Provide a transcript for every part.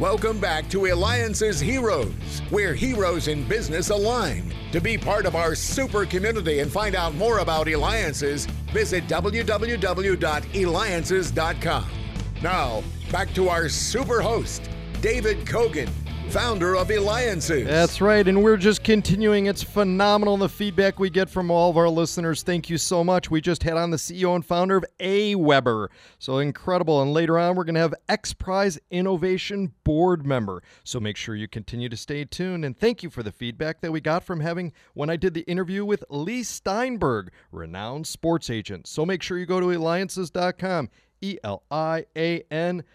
Welcome back to Eliances Heroes, where heroes in business align. To be part of our super community and find out more about Eliances, visit www.eliances.com. Now, back to our super host, David Kogan, founder of Eliances. That's right, and we're just continuing. It's phenomenal, the feedback we get from all of our listeners. Thank you so much. We just had on the CEO and founder of AWeber. So incredible. And later on, we're going to have XPRIZE Innovation Board member. So make sure you continue to stay tuned. And thank you for the feedback that we got from having when I did the interview with Lee Steinberg, renowned sports agent. So make sure you go to Eliances.com, ELIANCES.com.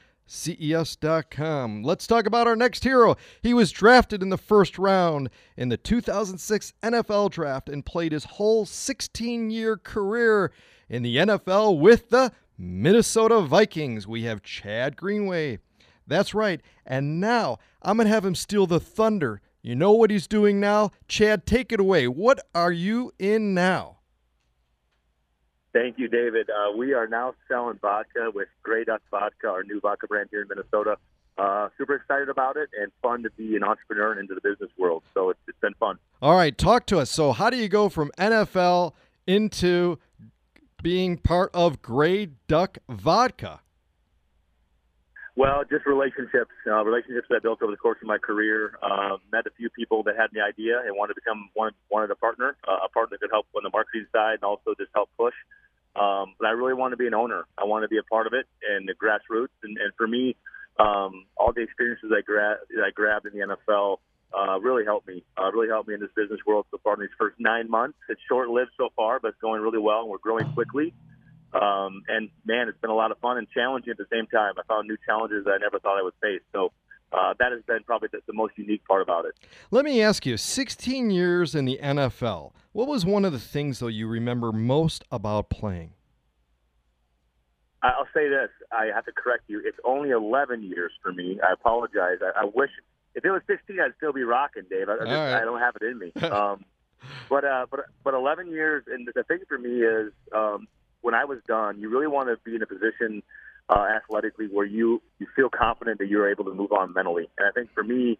Let's talk about our next hero. He was drafted in the first round in the 2006 NFL Draft and played his whole 16-year career in the NFL with the Minnesota Vikings. We have Chad Greenway. That's right. And now I'm going to have him steal the thunder. You know what he's doing now? Chad, take it away. What are you in now? Thank you, David. We are now selling vodka with Grey Duck Vodka, our new vodka brand here in Minnesota. Super excited about it and fun to be an entrepreneur and into the business world. So it's been fun. All right, talk to us. So how do you go from NFL into being part of Grey Duck Vodka? Well, just relationships. Relationships that I built over the course of my career. Met a few people that had the idea and wanted a partner. A partner that could help on the marketing side and also just help push. But I really want to be an owner. I want to be a part of it and the grassroots. And for me, all the experiences I grabbed in the NFL really helped me. Really helped me in this business world so far in these first 9 months. It's short-lived so far, but it's going really well, and we're growing quickly. And, man, it's been a lot of fun and challenging at the same time. I found new challenges that I never thought I would face. So that has been probably the most unique part about it. Let me ask you, 16 years in the NFL, what was one of the things, though, you remember most about playing? I'll say this. I have to correct you. It's only 11 years for me. I apologize. I wish if it was 16, I'd still be rocking, Dave. All right. I don't have it in me. But 11 years, and the thing for me is when I was done, you really want to be in a position athletically where you feel confident that you're able to move on mentally. And I think for me,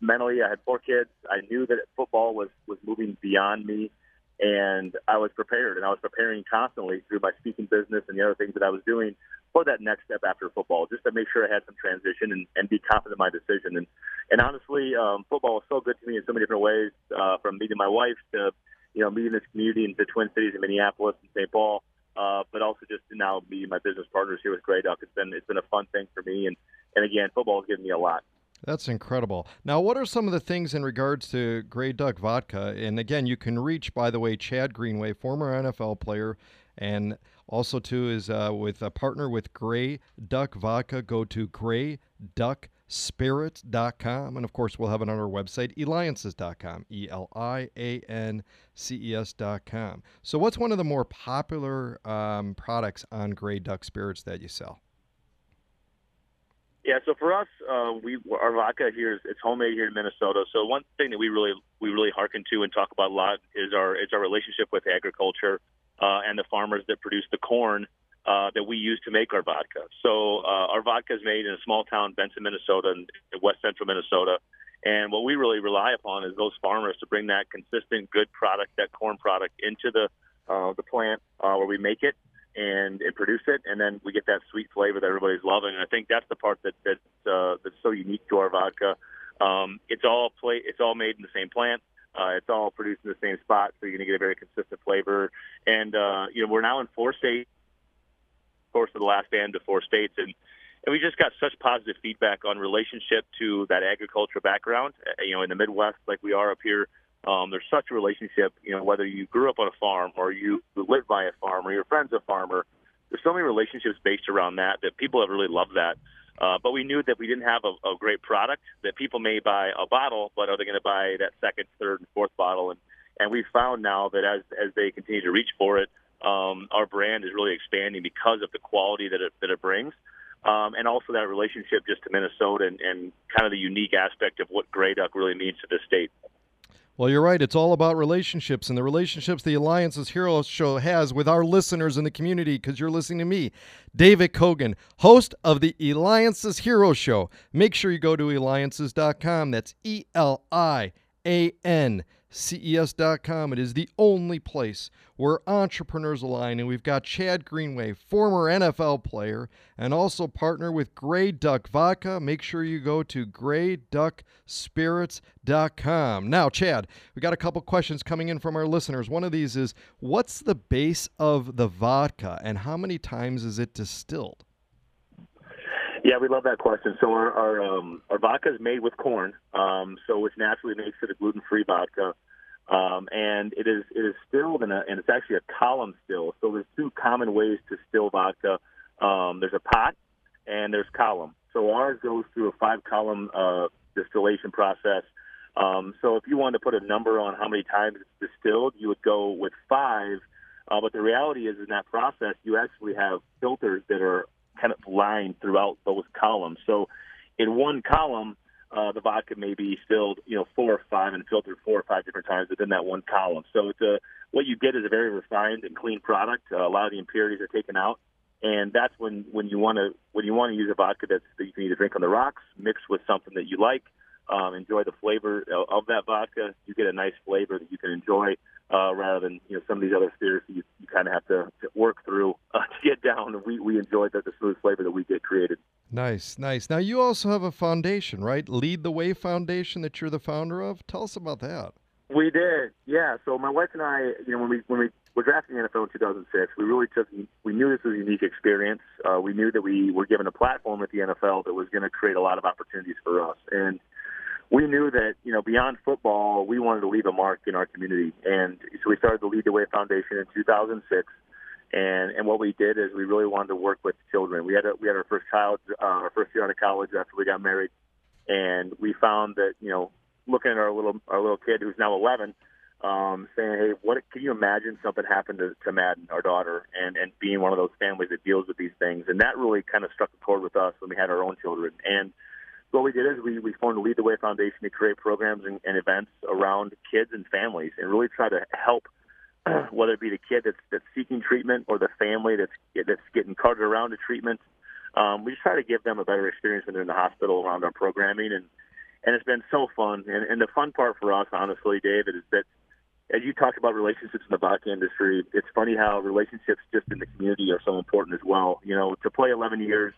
mentally, I had 4 kids. I knew that football was moving beyond me, and I was prepared. And I was preparing constantly through my speaking business and the other things that I was doing for that next step after football, just to make sure I had some transition and be confident in my decision. And honestly, football was so good to me in so many different ways, from meeting my wife to meeting this community in the Twin Cities in Minneapolis and St. Paul, but also just now meeting my business partners here with Grey Duck. It's been a fun thing for me, and again, football has given me a lot. That's incredible. Now, what are some of the things in regards to Grey Duck Vodka? And again, you can reach, by the way, Chad Greenway, former NFL player, and also, too, is with a partner with Grey Duck Vodka. Go to GreyDuckSpirits.com. And, of course, we'll have it on our website, Eliances.com, ELIANCES.com. So what's one of the more popular products on Grey Duck Spirits that you sell? Yeah, so for us, our vodka here it's homemade here in Minnesota. So one thing that we really hearken to and talk about a lot is our relationship with agriculture and the farmers that produce the corn that we use to make our vodka. So our vodka is made in a small town, Benson, Minnesota, in west central Minnesota. And what we really rely upon is those farmers to bring that consistent, good product, that corn product, into the plant where we make it. And produce it, and then we get that sweet flavor that everybody's loving. And I think that's the part that's so unique to our vodka. It's all made in the same plant. It's all produced in the same spot, so you're going to get a very consistent flavor. And we're now in 4 states. Of course, of the last band to 4 states, and we just got such positive feedback on relationship to that agriculture background. In the Midwest, like we are up here. There's such a relationship, whether you grew up on a farm or you live by a farm or your friend's a farmer. There's so many relationships based around that people have really loved that. But we knew that we didn't have a great product, that people may buy a bottle, but are they going to buy that second, third, and fourth bottle? And we found now that as they continue to reach for it, our brand is really expanding because of the quality that it brings. And also that relationship just to Minnesota and kind of the unique aspect of what Grey Duck really means to this state. Well, you're right. It's all about relationships, and the relationships the Eliances Hero Show has with our listeners in the community, because you're listening to me, David Kogan, host of the Eliances Hero Show. Make sure you go to Eliances.com. That's ELIANCES.com. It is the only place where entrepreneurs align, and we've got Chad Greenway, former NFL player, and also partner with Grey Duck Vodka. Make sure you go to GreyDuckSpirits.com. Now, Chad, we got a couple questions coming in from our listeners. One of these is, what's the base of the vodka, and how many times is it distilled? Yeah, we love that question. So our vodka is made with corn, so it's naturally made for the gluten-free vodka, and it is stilled and it's actually a column still. So there's two common ways to still vodka. There's a pot and there's column. So ours goes through a five-column distillation process. So if you wanted to put a number on how many times it's distilled, you would go with five. But the reality is, in that process, you actually have filters that are kind of lined throughout those columns. So in one column, the vodka may be stilled, four or five and filtered four or five different times within that one column. So it's what you get is a very refined and clean product. A lot of the impurities are taken out, and that's when you want to use a vodka that you can either drink on the rocks, mix with something that you like, enjoy the flavor of that vodka. You get a nice flavor that you can enjoy, rather than some of these other spirits you kind of have to work through to get down. We enjoy the smooth flavor that we get created. Nice. Now, you also have a foundation, right? Lead the Way Foundation, that you're the founder of. Tell us about that. We did, yeah. So my wife and I, when we were drafting the NFL in 2006, we knew this was a unique experience. We knew that we were given a platform at the NFL that was going to create a lot of opportunities for us, and we knew that, beyond football, we wanted to leave a mark in our community. And so we started the Lead the Way Foundation in 2006. And what we did is we really wanted to work with children. We had our first child, our first year out of college after we got married. And we found that, looking at our little kid who's now 11, saying, hey, what can you imagine something happened to Madden, our daughter, and being one of those families that deals with these things. And that really kind of struck a chord with us when we had our own children. And what we did is we formed the Lead the Way Foundation to create programs and events around kids and families, and really try to help, whether it be the kid that's seeking treatment or the family that's getting carted around to treatment. We just try to give them a better experience when they're in the hospital around our programming, and it's been so fun. And the fun part for us, honestly, David, is that as you talked about relationships in the vodka industry, it's funny how relationships just in the community are so important as well. To play 11 years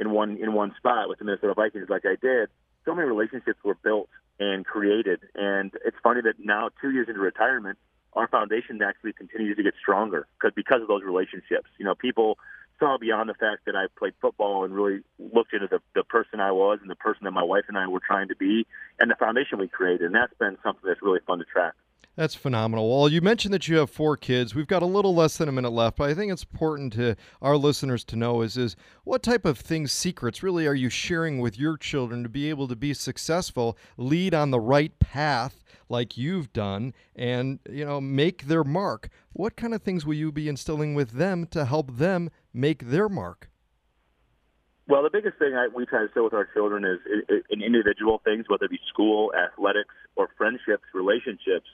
in one spot with the Minnesota Vikings like I did, so many relationships were built and created. And it's funny that now, 2 years into retirement, our foundation actually continues to get stronger because of those relationships. People saw beyond the fact that I played football and really looked into the person I was and the person that my wife and I were trying to be, and the foundation we created. And that's been something that's really fun to track. That's phenomenal. Well, you mentioned that you have four kids. We've got a little less than a minute left, but I think it's important to our listeners to know is what type of things, secrets, really are you sharing with your children to be able to be successful, lead on the right path like you've done, and make their mark? What kind of things will you be instilling with them to help them make their mark? Well, the biggest thing we try to do with our children is in individual things, whether it be school, athletics, or friendships, relationships,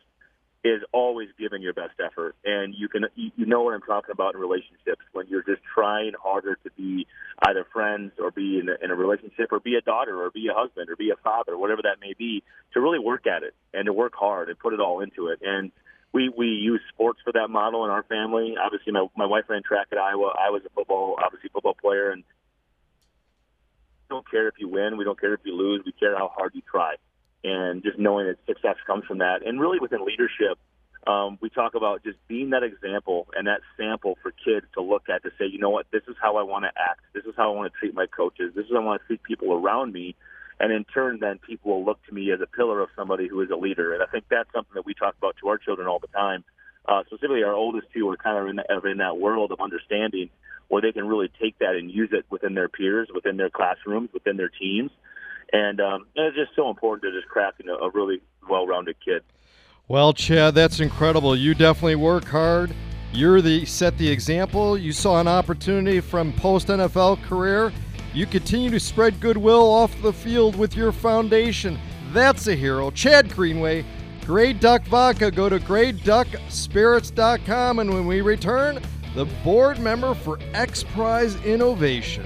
is always giving your best effort. And you know what I'm talking about in relationships, when you're just trying harder to be either friends or be in a relationship or be a daughter or be a husband or be a father, whatever that may be, to really work at it and to work hard and put it all into it. And we use sports for that model in our family. Obviously, my wife ran track at Iowa. I was a football player. And we don't care if you win. We don't care if you lose. We care how hard you try. And just knowing that success comes from that. And really within leadership, we talk about just being that example and that sample for kids to look at, to say, you know what, this is how I want to act. This is how I want to treat my coaches. This is how I want to treat people around me. And in turn, then people will look to me as a pillar of somebody who is a leader. And I think that's something that we talk about to our children all the time. Specifically, our oldest two are kind of in that world of understanding where they can really take that and use it within their peers, within their classrooms, within their teams. And it's just so important to just crafting a really well-rounded kid. Well, Chad, that's incredible. You definitely work hard. You're set the example. You saw an opportunity from post-NFL career. You continue to spread goodwill off the field with your foundation. That's a hero. Chad Greenway, Grey Duck Vodka. Go to GreyDuckSpirits.com, and when we return, the board member for XPRIZE Innovation.